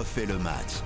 refait le match.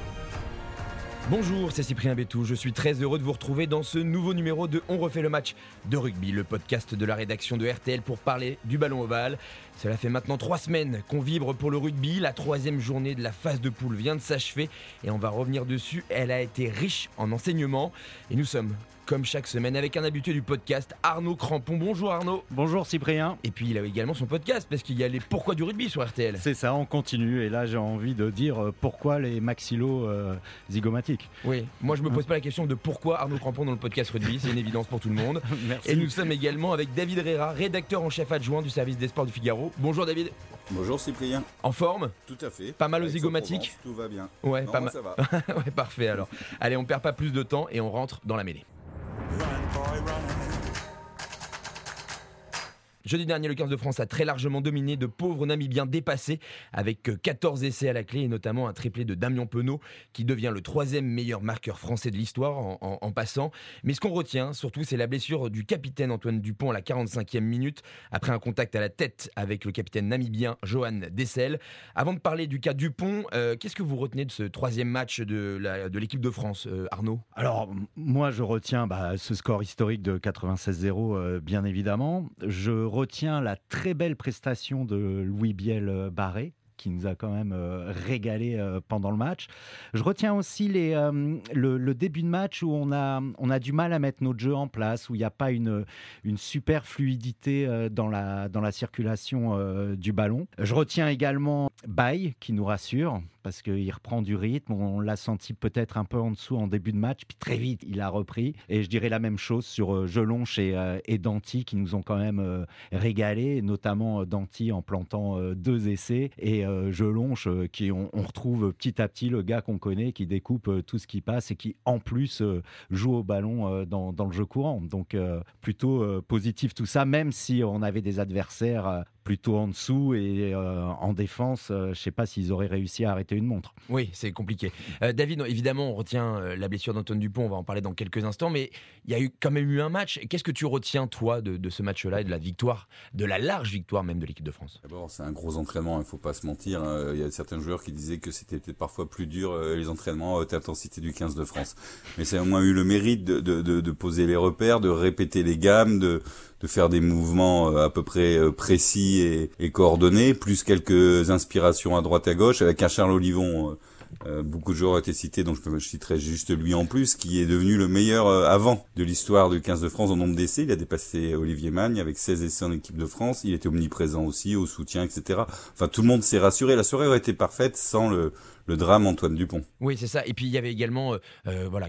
Bonjour, c'est Cyprien Beytout, je suis très heureux de vous retrouver dans ce nouveau numéro de On refait le match de rugby, le podcast de la rédaction de RTL pour parler du ballon ovale. Cela fait maintenant 3 semaines qu'on vibre pour le rugby, la 3e journée de la phase de poule vient de s'achever et on va revenir dessus, elle a été riche en enseignements et nous sommes, comme chaque semaine, avec un habitué du podcast, Arnaud Crampon. Bonjour Arnaud. Bonjour Cyprien. Et puis il a également son podcast, parce qu'il y a les Pourquoi du rugby sur RTL. C'est ça, on continue. Et là, j'ai envie de dire pourquoi les maxillo-zygomatiques. Oui, moi je me pose pas la question de pourquoi Arnaud Crampon dans le podcast rugby, c'est une évidence pour tout le monde. Merci. Et nous sommes également avec David Rera, rédacteur en chef adjoint du service des sports du Figaro. Bonjour David. Bonjour Cyprien. En forme ? Tout à fait. Pas mal aux zygomatiques ? Tout va bien. Ouais, non, pas mal. Ça va. Ouais, parfait alors. Allez, on perd pas plus de temps et on rentre dans la mêlée. Jeudi dernier, le XV de France a très largement dominé de pauvres Namibiens dépassés avec 14 essais à la clé et notamment un triplé de Damien Penaud qui devient le 3e meilleur marqueur français de l'histoire en passant. Mais ce qu'on retient surtout, c'est la blessure du capitaine Antoine Dupont à la 45e minute après un contact à la tête avec le capitaine namibien Johan Dessel. Avant de parler du cas Dupont, qu'est-ce que vous retenez de ce 3e match de l'équipe de France, Arnaud ? Alors, moi je retiens ce score historique de 96-0, bien évidemment. Je retiens la très belle prestation de Louis Biel Barré, qui nous a quand même régalé pendant le match. Je retiens aussi le début de match où on a du mal à mettre notre jeu en place, où il n'y a pas une super fluidité dans la circulation du ballon. Je retiens également Baye, qui nous rassure, parce qu'il reprend du rythme. On l'a senti peut-être un peu en dessous en début de match, puis très vite, il a repris. Et je dirais la même chose sur Jelonche et Danty, qui nous ont quand même régalé, notamment Danty en plantant 2 essais. Et Jelonche, qui on retrouve petit à petit le gars qu'on connaît, qui découpe tout ce qui passe et qui, en plus, joue au ballon dans le jeu courant. Donc, plutôt positif tout ça, même si on avait des adversaires plutôt en dessous et en défense, je sais pas s'ils auraient réussi à arrêter une montre. Oui, c'est compliqué. David, évidemment, on retient la blessure d'Antoine Dupont, on va en parler dans quelques instants, mais il y a quand même eu un match. Qu'est-ce que tu retiens, toi, de ce match-là et de la victoire, de la large victoire même de l'équipe de France ? D'abord, c'est un gros entraînement, il faut pas se mentir. Il y a certains joueurs qui disaient que c'était peut-être parfois plus dur les entraînements à haute intensité du 15 de France. Mais ça a au moins eu le mérite de poser les repères, de répéter les gammes, de faire des mouvements à peu près précis et coordonnés, plus quelques inspirations à droite à gauche, avec un Charles Olivon, beaucoup de joueurs ont été cités, donc je citerai juste lui en plus, qui est devenu le meilleur avant de l'histoire du 15 de France en nombre d'essais. Il a dépassé Olivier Magne avec 16 essais en équipe de France, il était omniprésent aussi, au soutien, etc. Enfin, tout le monde s'est rassuré, la soirée aurait été parfaite sans le drame Antoine Dupont. Oui, c'est ça. Et puis, il y avait également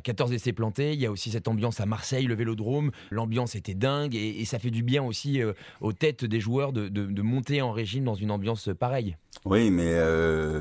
14 essais plantés. Il y a aussi cette ambiance à Marseille, le Vélodrome. L'ambiance était dingue et ça fait du bien aussi aux têtes des joueurs de monter en régime dans une ambiance pareille. Oui, mais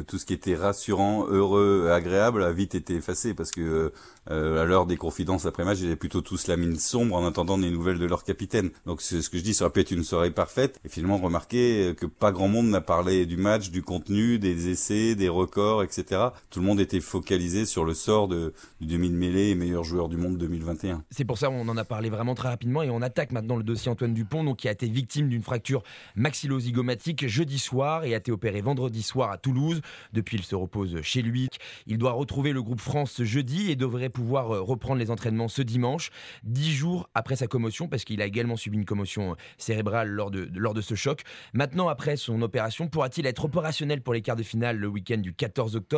tout ce qui était rassurant, heureux, agréable a vite été effacé parce que à l'heure des confidences après-match, ils avaient plutôt tous la mine sombre en attendant des nouvelles de leur capitaine. Donc, c'est ce que je dis, ça aurait pu être une soirée parfaite. Et finalement, remarquez que pas grand monde n'a parlé du match, du contenu, des essais, des records, etc. Tout le monde était focalisé sur le sort du demi-de-mêlée et meilleur joueur du monde 2021. C'est pour ça qu'on en a parlé vraiment très rapidement et on attaque maintenant le dossier Antoine Dupont, donc, qui a été victime d'une fracture maxillo-zygomatique jeudi soir et a été opéré vendredi soir à Toulouse. Depuis, il se repose chez lui. Il doit retrouver le groupe France ce jeudi et devrait pouvoir reprendre les entraînements ce dimanche, 10 jours après sa commotion, parce qu'il a également subi une commotion cérébrale lors de ce choc. Maintenant, après son opération, pourra-t-il être opérationnel pour les quarts de finale le week-end du 14 octobre ?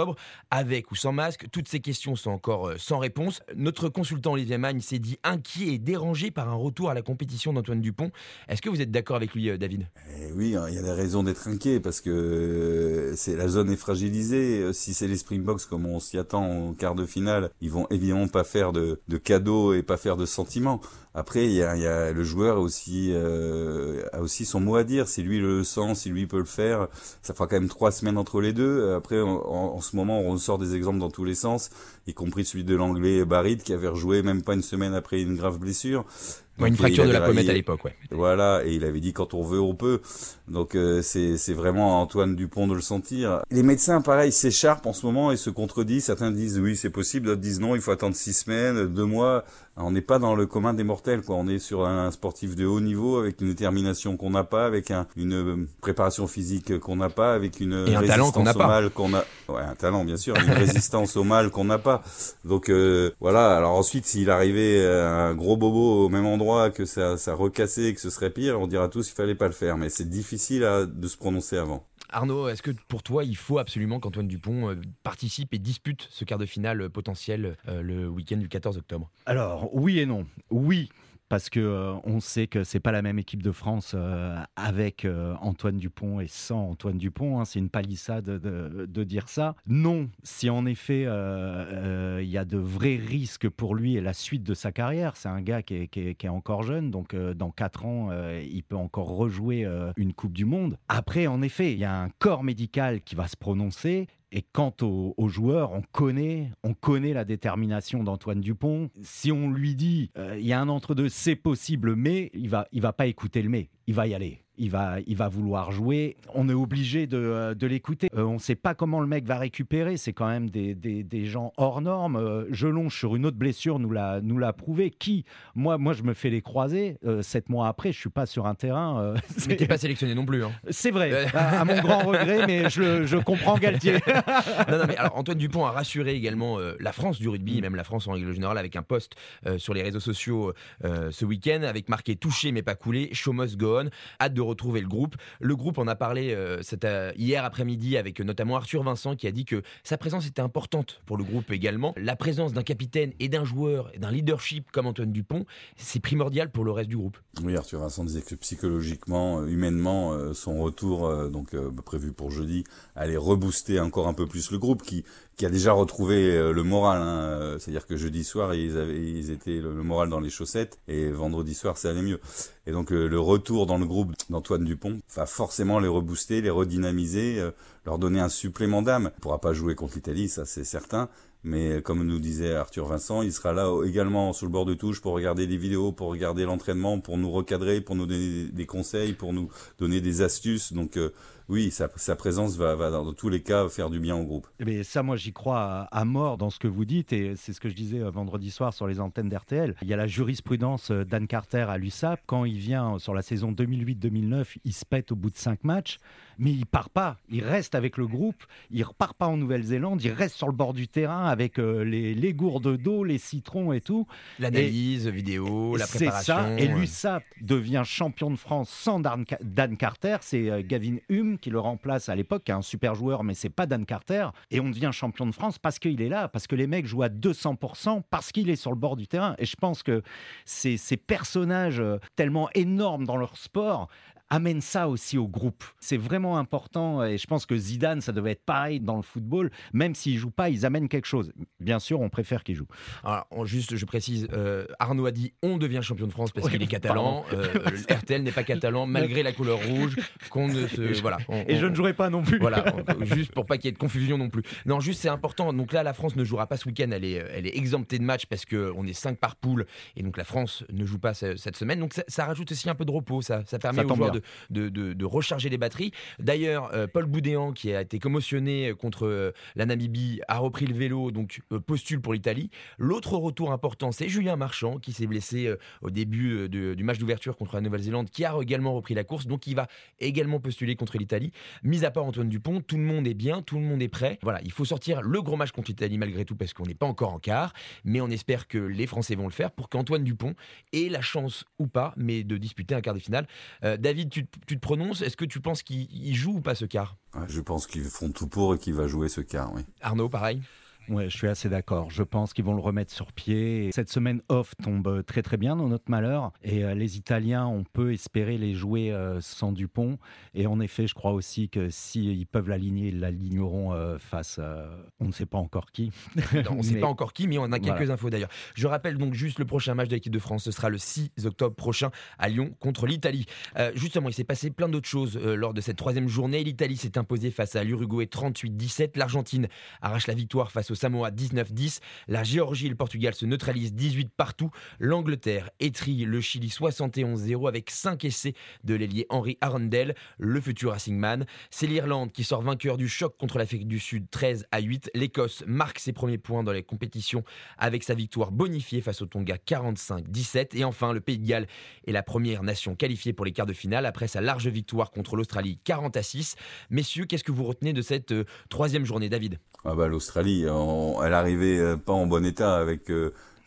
Avec ou sans masque, toutes ces questions sont encore sans réponse. Notre consultant Olivier Magne s'est dit inquiet et dérangé par un retour à la compétition d'Antoine Dupont. Est-ce que vous êtes d'accord avec lui, David ? Oui, il y a des raisons d'être inquiet parce que la zone est fragilisée. Si c'est les Springboks comme on s'y attend en quart de finale, ils vont évidemment pas faire de cadeaux et pas faire de sentiments. Après, il y a le joueur aussi a aussi son mot à dire. Si lui le sent, si lui peut le faire, ça fera quand même 3 semaines entre les deux. Après, en ce moment, on ressort des exemples dans tous les sens, y compris celui de l'anglais Barit qui avait rejoué même pas une semaine après une grave blessure. Ouais, une fracture de la pommette à l'époque, ouais. Voilà, et il avait dit quand on veut, on peut. Donc c'est vraiment à Antoine Dupont de le sentir. Les médecins, pareil, s'écharpent en ce moment et se contredisent. Certains disent oui, c'est possible, d'autres disent non, il faut attendre 6 semaines, 2 mois. On n'est pas dans le commun des mortels, quoi. On est sur un sportif de haut niveau avec une détermination qu'on n'a pas, avec une préparation physique qu'on n'a pas, avec une résistance au mal qu'on a. Ouais, un talent bien sûr, une résistance au mal qu'on n'a pas. Donc voilà. Alors ensuite, s'il arrivait un gros bobo au même endroit, que ça recassait, que ce serait pire, on dira tous il fallait pas le faire. Mais c'est difficile de se prononcer avant. Arnaud, est-ce que pour toi, il faut absolument qu'Antoine Dupont participe et dispute ce quart de finale potentiel le week-end du 14 octobre ? Alors, oui et non. Oui, parce qu'on sait que c'est pas la même équipe de France avec Antoine Dupont et sans Antoine Dupont. Hein, c'est une palissade de dire ça. Non, si en effet y a de vrais risques pour lui et la suite de sa carrière. C'est un gars qui est encore jeune, donc dans 4 ans, il peut encore rejouer une Coupe du Monde. Après, en effet, il y a un corps médical qui va se prononcer. Et quant aux joueurs, on connaît la détermination d'Antoine Dupont. Si on lui dit, il y a un entre-deux, c'est possible, mais il va pas écouter le mais, il va y aller. Il va vouloir jouer. On est obligé de l'écouter. On ne sait pas comment le mec va récupérer. C'est quand même des gens hors normes. Jelonche, sur une autre blessure, nous l'a prouvé. Moi, je me fais les croisés. 7 mois après, je ne suis pas sur un terrain. Mais tu n'es pas sélectionné non plus. Hein. C'est vrai, à mon grand regret, mais je comprends Galtier. Non, mais alors, Antoine Dupont a rassuré également la France du rugby, et même la France en règle générale, avec un post sur les réseaux sociaux ce week-end, avec marqué « Touché mais pas coulé, show must go on », hâte de retrouver le groupe. Le groupe en a parlé hier après-midi avec notamment Arthur Vincent qui a dit que sa présence était importante pour le groupe également. La présence d'un capitaine et d'un joueur, et d'un leadership comme Antoine Dupont, c'est primordial pour le reste du groupe. Oui, Arthur Vincent disait que psychologiquement, humainement, son retour prévu pour jeudi allait rebooster encore un peu plus le groupe qui a déjà retrouvé le moral. Hein. C'est-à-dire que jeudi soir, ils étaient le moral dans les chaussettes et vendredi soir, ça allait mieux. Et donc le retour dans le groupe d'Antoine Dupont va forcément les rebooster, les redynamiser, leur donner un supplément d'âme. Il ne pourra pas jouer contre l'Italie, ça c'est certain. Mais comme nous disait Arthur Vincent, il sera là également sur le bord de touche pour regarder des vidéos, pour regarder l'entraînement, pour nous recadrer, pour nous donner des conseils, pour nous donner des astuces. Donc oui, sa présence va dans tous les cas faire du bien au groupe. Mais ça, moi j'y crois à mort dans ce que vous dites, et c'est ce que je disais vendredi soir sur les antennes d'RTL. Il y a la jurisprudence d'Anne Carter à l'USAP. Quand il vient sur la saison 2008-2009, il se pète au bout de 5 matchs, mais il part pas, il reste avec le groupe, il repart pas en Nouvelle-Zélande, il reste sur le bord du terrain avec les gourdes d'eau, les citrons et tout. L'analyse vidéo, la préparation. C'est ça, et l'USAP devient champion de France sans Dan Carter, c'est Gavin Hume qui le remplace à l'époque, qui est un super joueur, mais c'est pas Dan Carter, et on devient champion de France parce qu'il est là, parce que les mecs jouent à 200%, parce qu'il est sur le bord du terrain. Et je pense que ces personnages tellement énormes dans leur sport amène ça aussi au groupe. C'est vraiment important, et je pense que Zidane, ça devait être pareil dans le football. Même s'ils jouent pas, ils amènent quelque chose. Bien sûr, on préfère qu'ils jouent. Alors, juste, je précise, Arnaud a dit on devient champion de France parce qu'il est catalan. RTL n'est pas catalan malgré la couleur rouge. Je ne jouerai pas non plus. Voilà, juste pour pas qu'il y ait de confusion non plus. Non, juste c'est important. Donc là, la France ne jouera pas ce week-end. Elle est exemptée de match parce que on est 5 par poule, et donc la France ne joue pas cette semaine. Donc ça rajoute aussi un peu de repos. Ça permet aux joueurs de recharger les batteries. D'ailleurs, Paul Boudéan, qui a été commotionné contre la Namibie, a repris le vélo, donc postule pour l'Italie. L'autre retour important, c'est Julien Marchand, qui s'est blessé au début du match d'ouverture contre la Nouvelle-Zélande, qui a également repris la course, donc il va également postuler contre l'Italie. Mis à part Antoine Dupont, tout le monde est bien, tout le monde est prêt. Voilà, il faut sortir le gros match contre l'Italie malgré tout, parce qu'on n'est pas encore en quart, mais on espère que les Français vont le faire pour qu'Antoine Dupont ait la chance, ou pas, mais de disputer un quart de finale. David, tu te prononces, est-ce que tu penses qu'il joue ou pas ce quart ? Je pense qu'ils font tout pour et qu'il va jouer ce quart, oui. Arnaud, pareil ? Ouais, je suis assez d'accord. Je pense qu'ils vont le remettre sur pied. Cette semaine off tombe très très bien dans notre malheur. Et les Italiens, on peut espérer les jouer sans Dupont. Et en effet, je crois aussi que s'ils peuvent l'aligner, ils l'aligneront face à... On ne sait pas encore qui. Non, on ne sait pas encore qui, mais on a quelques infos d'ailleurs. Je rappelle donc juste le prochain match de l'équipe de France. Ce sera le 6 octobre prochain à Lyon contre l'Italie. Justement, il s'est passé plein d'autres choses lors de cette 3e journée. L'Italie s'est imposée face à l'Uruguay 38-17. L'Argentine arrache la victoire face au Samoa 19-10. La Géorgie et le Portugal se neutralisent 18 partout. L'Angleterre étrille le Chili 71-0 avec 5 essais de l'ailier Henry Arundel, le futur Racing Man. C'est l'Irlande qui sort vainqueur du choc contre l'Afrique du Sud 13-8. L'Écosse marque ses premiers points dans les compétitions avec sa victoire bonifiée face au Tonga 45-17. Et enfin, le Pays de Galles est la première nation qualifiée pour les quarts de finale après sa large victoire contre l'Australie 40-6. Messieurs, qu'est-ce que vous retenez de cette troisième journée, David ? Ah bah, l'Australie, elle arrivait pas en bon état avec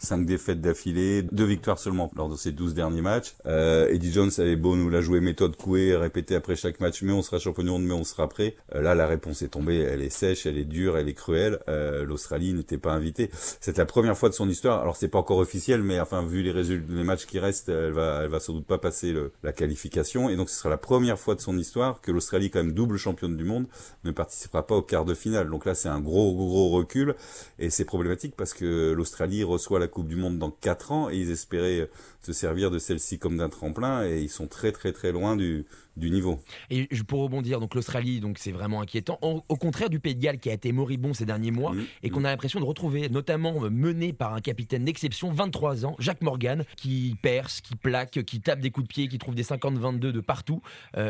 5 défaites d'affilée, 2 victoires seulement lors de ses 12 derniers matchs. Eddie Jones avait beau nous la jouer méthode couée, répéter après chaque match, mais on sera champion, mais on sera prêt. Là, la réponse est tombée, elle est sèche, elle est dure, elle est cruelle. L'Australie n'était pas invitée. C'est la première fois de son histoire. Alors, c'est pas encore officiel, mais enfin, vu les résultats, les matchs qui restent, elle va sans doute pas passer la qualification. Et donc, ce sera la première fois de son histoire que l'Australie, quand même double championne du monde, ne participera pas au quart de finale. Donc là, c'est un gros recul. Et c'est problématique parce que l'Australie reçoit la Coupe du Monde dans 4 ans et ils espéraient se servir de celle-ci comme d'un tremplin et ils sont très loin du niveau. Et pour rebondir, donc l'Australie, donc c'est vraiment inquiétant, au contraire du Pays de Galles qui a été moribond ces derniers mois et qu'on a l'impression de retrouver, notamment mené par un capitaine d'exception, 23 ans, Jacques Morgan, qui perce, qui plaque, qui tape des coups de pied, qui trouve des 50-22 de partout,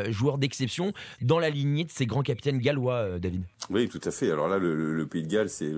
joueur d'exception, dans la lignée de ces grands capitaines gallois, David. Oui, tout à fait. Alors là, le Pays de Galles, c'est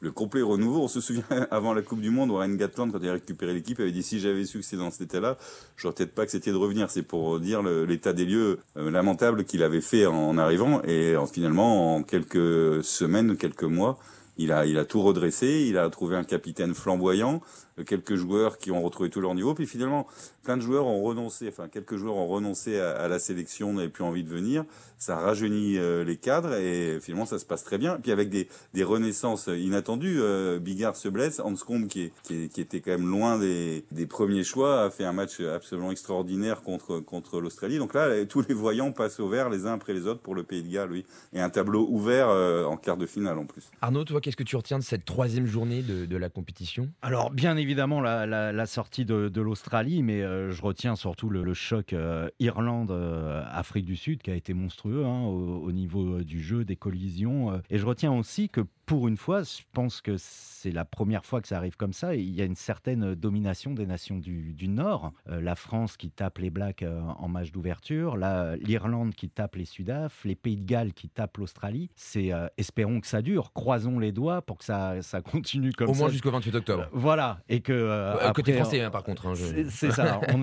le complet renouveau. On se souvient, avant la Coupe du Monde, Warren Gatland, quand il a récupéré l'équipe, avait dit « si j'avais su que c'était dans cet état-là, j'aurais peut-être pas accepté de revenir ». C'est pour dire l'état des lieux lamentable qu'il avait fait en arrivant et finalement en quelques semaines, quelques mois, il a tout redressé, il a trouvé un capitaine flamboyant, quelques joueurs qui ont retrouvé tout leur niveau, puis finalement plein de joueurs ont renoncé, enfin quelques joueurs ont renoncé à la sélection, n'avaient plus envie de venir, ça rajeunit les cadres et finalement ça se passe très bien, puis avec des renaissances inattendues, Bigar se blesse, Hanscombe qui était quand même loin des premiers choix a fait un match absolument extraordinaire contre l'Australie, donc là tous les voyants passent au vert les uns après les autres pour le Pays de Galles, oui, et un tableau ouvert en quart de finale en plus. Arnaud, toi qu'est-ce que tu retiens de cette troisième journée de la compétition ? Alors bien évidemment la sortie de l'Australie, mais je retiens surtout le choc Irlande-Afrique du Sud qui a été monstrueux au niveau du jeu, des collisions. Et je retiens aussi que pour une fois, je pense que c'est la première fois que ça arrive comme ça. Il y a une certaine domination des nations du Nord. La France qui tape les Blacks en match d'ouverture, l'Irlande qui tape les Sudaf, les Pays de Galles qui tapent l'Australie. C'est espérons que ça dure, croisons les doigts pour que ça continue comme ça. Au moins jusqu'au 28 octobre. Voilà. Et que côté français, par contre. C'est ça. On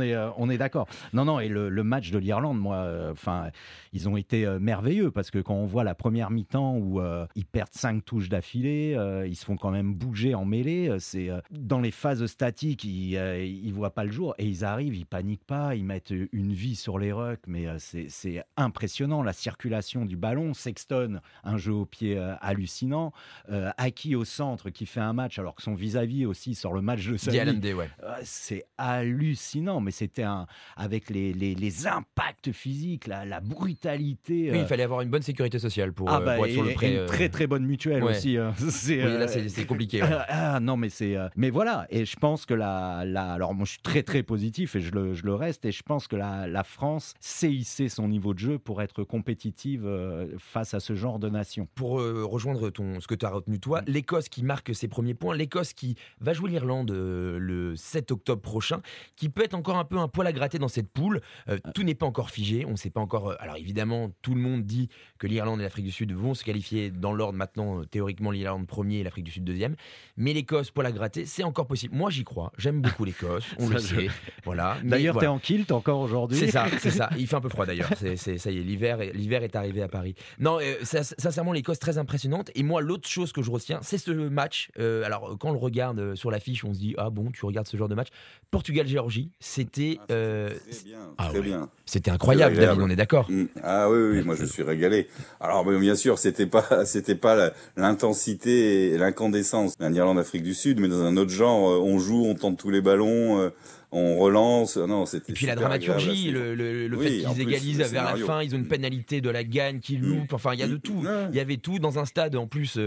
est d'accord. Non. Et le match de l'Irlande, moi, enfin, ils ont été merveilleux parce que quand on voit la première mi-temps où ils perdent 5 touches d'affilée, ils se font quand même bouger en mêlée, c'est dans les phases statiques, ils voient pas le jour et ils arrivent, ils paniquent pas, ils mettent une vie sur les rucks, mais c'est impressionnant, la circulation du ballon, Sexton, un jeu au pied hallucinant, Aki au centre qui fait un match alors que son vis-à-vis aussi sur le match de samedi, ouais. C'est hallucinant, mais c'était avec les impacts physiques, la brutalité. Oui, il fallait avoir une bonne sécurité sociale pour être sur le prêt. Une très bonne mutuelle, ouais. Aussi, là, c'est compliqué. Ouais. Non, mais c'est. Mais voilà, et je pense que alors moi, je suis très positif et je le reste. Et je pense que la France sait hisser son niveau de jeu pour être compétitive face à ce genre de nation. Pour rejoindre ce que tu as retenu toi, l'Écosse qui marque ses premiers points, l'Écosse qui va jouer l'Irlande le 7 octobre prochain, qui peut être encore un peu un poil à gratter dans cette poule. Tout n'est pas encore figé, on ne sait pas encore. Alors évidemment, tout le monde dit que l'Irlande et l'Afrique du Sud vont se qualifier dans l'ordre maintenant. Théoriquement l'Irlande premier et l'Afrique du Sud deuxième, mais l'Écosse pour la gratter, c'est encore possible. Moi j'y crois, j'aime beaucoup l'Écosse, on le sait. Voilà. D'ailleurs t'es en kilt encore aujourd'hui. C'est ça. Il fait un peu froid d'ailleurs. Ça y est, l'hiver est arrivé à Paris. Non, sincèrement l'Écosse très impressionnante. Et moi l'autre chose que je retiens, c'est ce match. Alors quand on le regarde sur l'affiche, on se dit ah bon, tu regardes ce genre de match. Portugal-Géorgie, c'était très bien. C'était incroyable. David, on est d'accord. Ah oui, moi je me suis régalé. Alors bien sûr c'était pas l'intensité et l'incandescence d'un Irlande-Afrique du Sud, mais dans un autre genre, on joue, on tente tous les ballons, on relance. Non, c'était. Et puis la dramaturgie, le fait qu'ils égalisent vers la fin, ils ont une pénalité de la gagne qu'ils loupent. Enfin, il y a de tout. Il y avait tout dans un stade en plus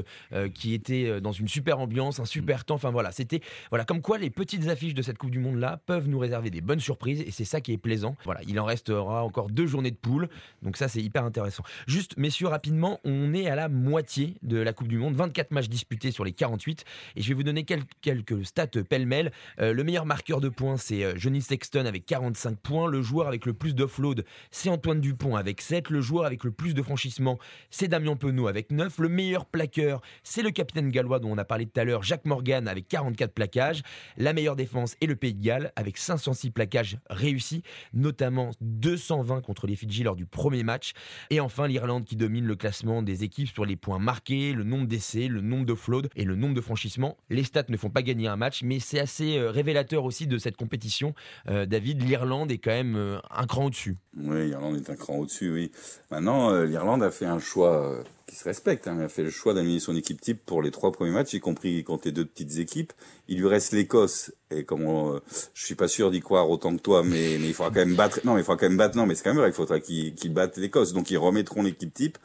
qui était dans une super ambiance, un super temps. Enfin voilà, c'était comme quoi les petites affiches de cette Coupe du Monde là peuvent nous réserver des bonnes surprises et c'est ça qui est plaisant. Voilà, il en restera encore 2 journées de poule, donc ça c'est hyper intéressant. Juste, messieurs, rapidement, on est à la moitié de la Coupe du Monde, 24 matchs disputés sur les 48 et je vais vous donner quelques stats pêle-mêle. Le meilleur marqueur de points, c'est Johnny Sexton avec 45 points. Le joueur avec le plus d'offload, c'est Antoine Dupont avec 7. Le joueur avec le plus de franchissement, c'est Damien Penaud avec 9. Le meilleur plaqueur, c'est le capitaine gallois dont on a parlé tout à l'heure, Jacques Morgan avec 44 plaquages. La meilleure défense est le Pays de Galles avec 506 plaquages réussis, notamment 220 contre les Fidji lors du premier match. Et enfin, l'Irlande qui domine le classement des équipes sur les points marqués, le nombre d'essais, le nombre d'offload et le nombre de franchissements. Les stats ne font pas gagner un match, mais c'est assez révélateur aussi de cette compétition. David, l'Irlande est quand même un cran au-dessus. Oui, l'Irlande est un cran au-dessus, oui. Maintenant, l'Irlande a fait un choix qui se respecte. Il a fait le choix d'aligner son équipe type pour les 3 premiers matchs, y compris contre les 2 petites équipes. Il lui reste l'Écosse. Et comme je suis pas sûr d'y croire autant que toi, mais il faudra quand même battre. Non, mais il faudra quand même battre. Non, mais c'est quand même vrai. Il faudra qu'ils battent l'Écosse. Donc ils remettront l'équipe type.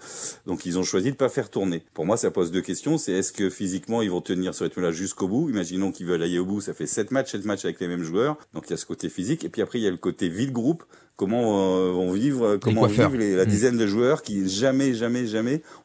Donc ils ont choisi de pas faire tourner. Pour moi, ça pose 2 questions. C'est est-ce que physiquement ils vont tenir ce rythme-là jusqu'au bout? Imaginons qu'ils veulent aller au bout. Ça fait 7 matchs avec les mêmes joueurs. Donc il y a ce côté physique. Et puis après il y a le côté vie de groupe. Comment vont vivre la dizaine de joueurs qui jamais,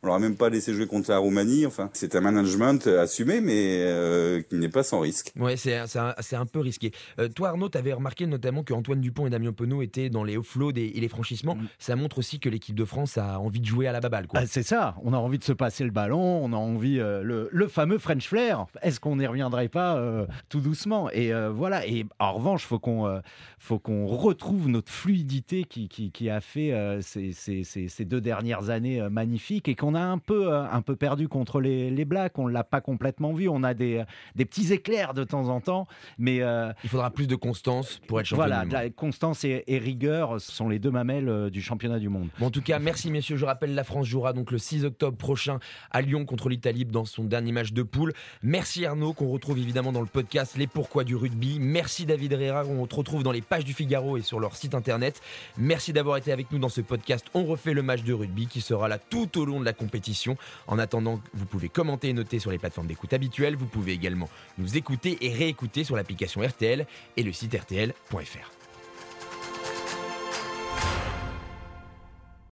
on leur a même pas laissé jouer contre la Roumanie. Enfin, c'est un management assumé, mais qui n'est pas sans risque. Ouais, c'est un peu risqué. Toi, Arnaud, t'avais remarqué notamment que Antoine Dupont et Damien Penaud étaient dans les offloads et les franchissements. Ça montre aussi que l'équipe de France a envie de jouer à la baballe, quoi. Ah, c'est ça. On a envie de se passer le ballon. On a envie le fameux French Flair. Est-ce qu'on n'y reviendrait pas tout doucement? Et voilà. Et en revanche, faut qu'on retrouve notre fluide qui a fait ces 2 dernières années magnifiques et qu'on a un peu perdu contre les Blacks. On ne l'a pas complètement vu. On a des petits éclairs de temps en temps. Mais il faudra plus de constance pour être champion du monde. Voilà, constance et rigueur sont les 2 mamelles du championnat du monde. Bon, en tout cas, merci messieurs. Je rappelle, la France jouera donc le 6 octobre prochain à Lyon contre l'Italie dans son dernier match de poule. Merci Arnaud, qu'on retrouve évidemment dans le podcast Les Pourquoi du Rugby. Merci David Rera, qu'on retrouve dans les pages du Figaro et sur leur site internet. Merci d'avoir été avec nous dans ce podcast. On refait le match de rugby qui sera là tout au long de la compétition. En attendant, vous pouvez commenter et noter sur les plateformes d'écoute habituelles. Vous pouvez également nous écouter et réécouter sur l'application RTL et le site rtl.fr.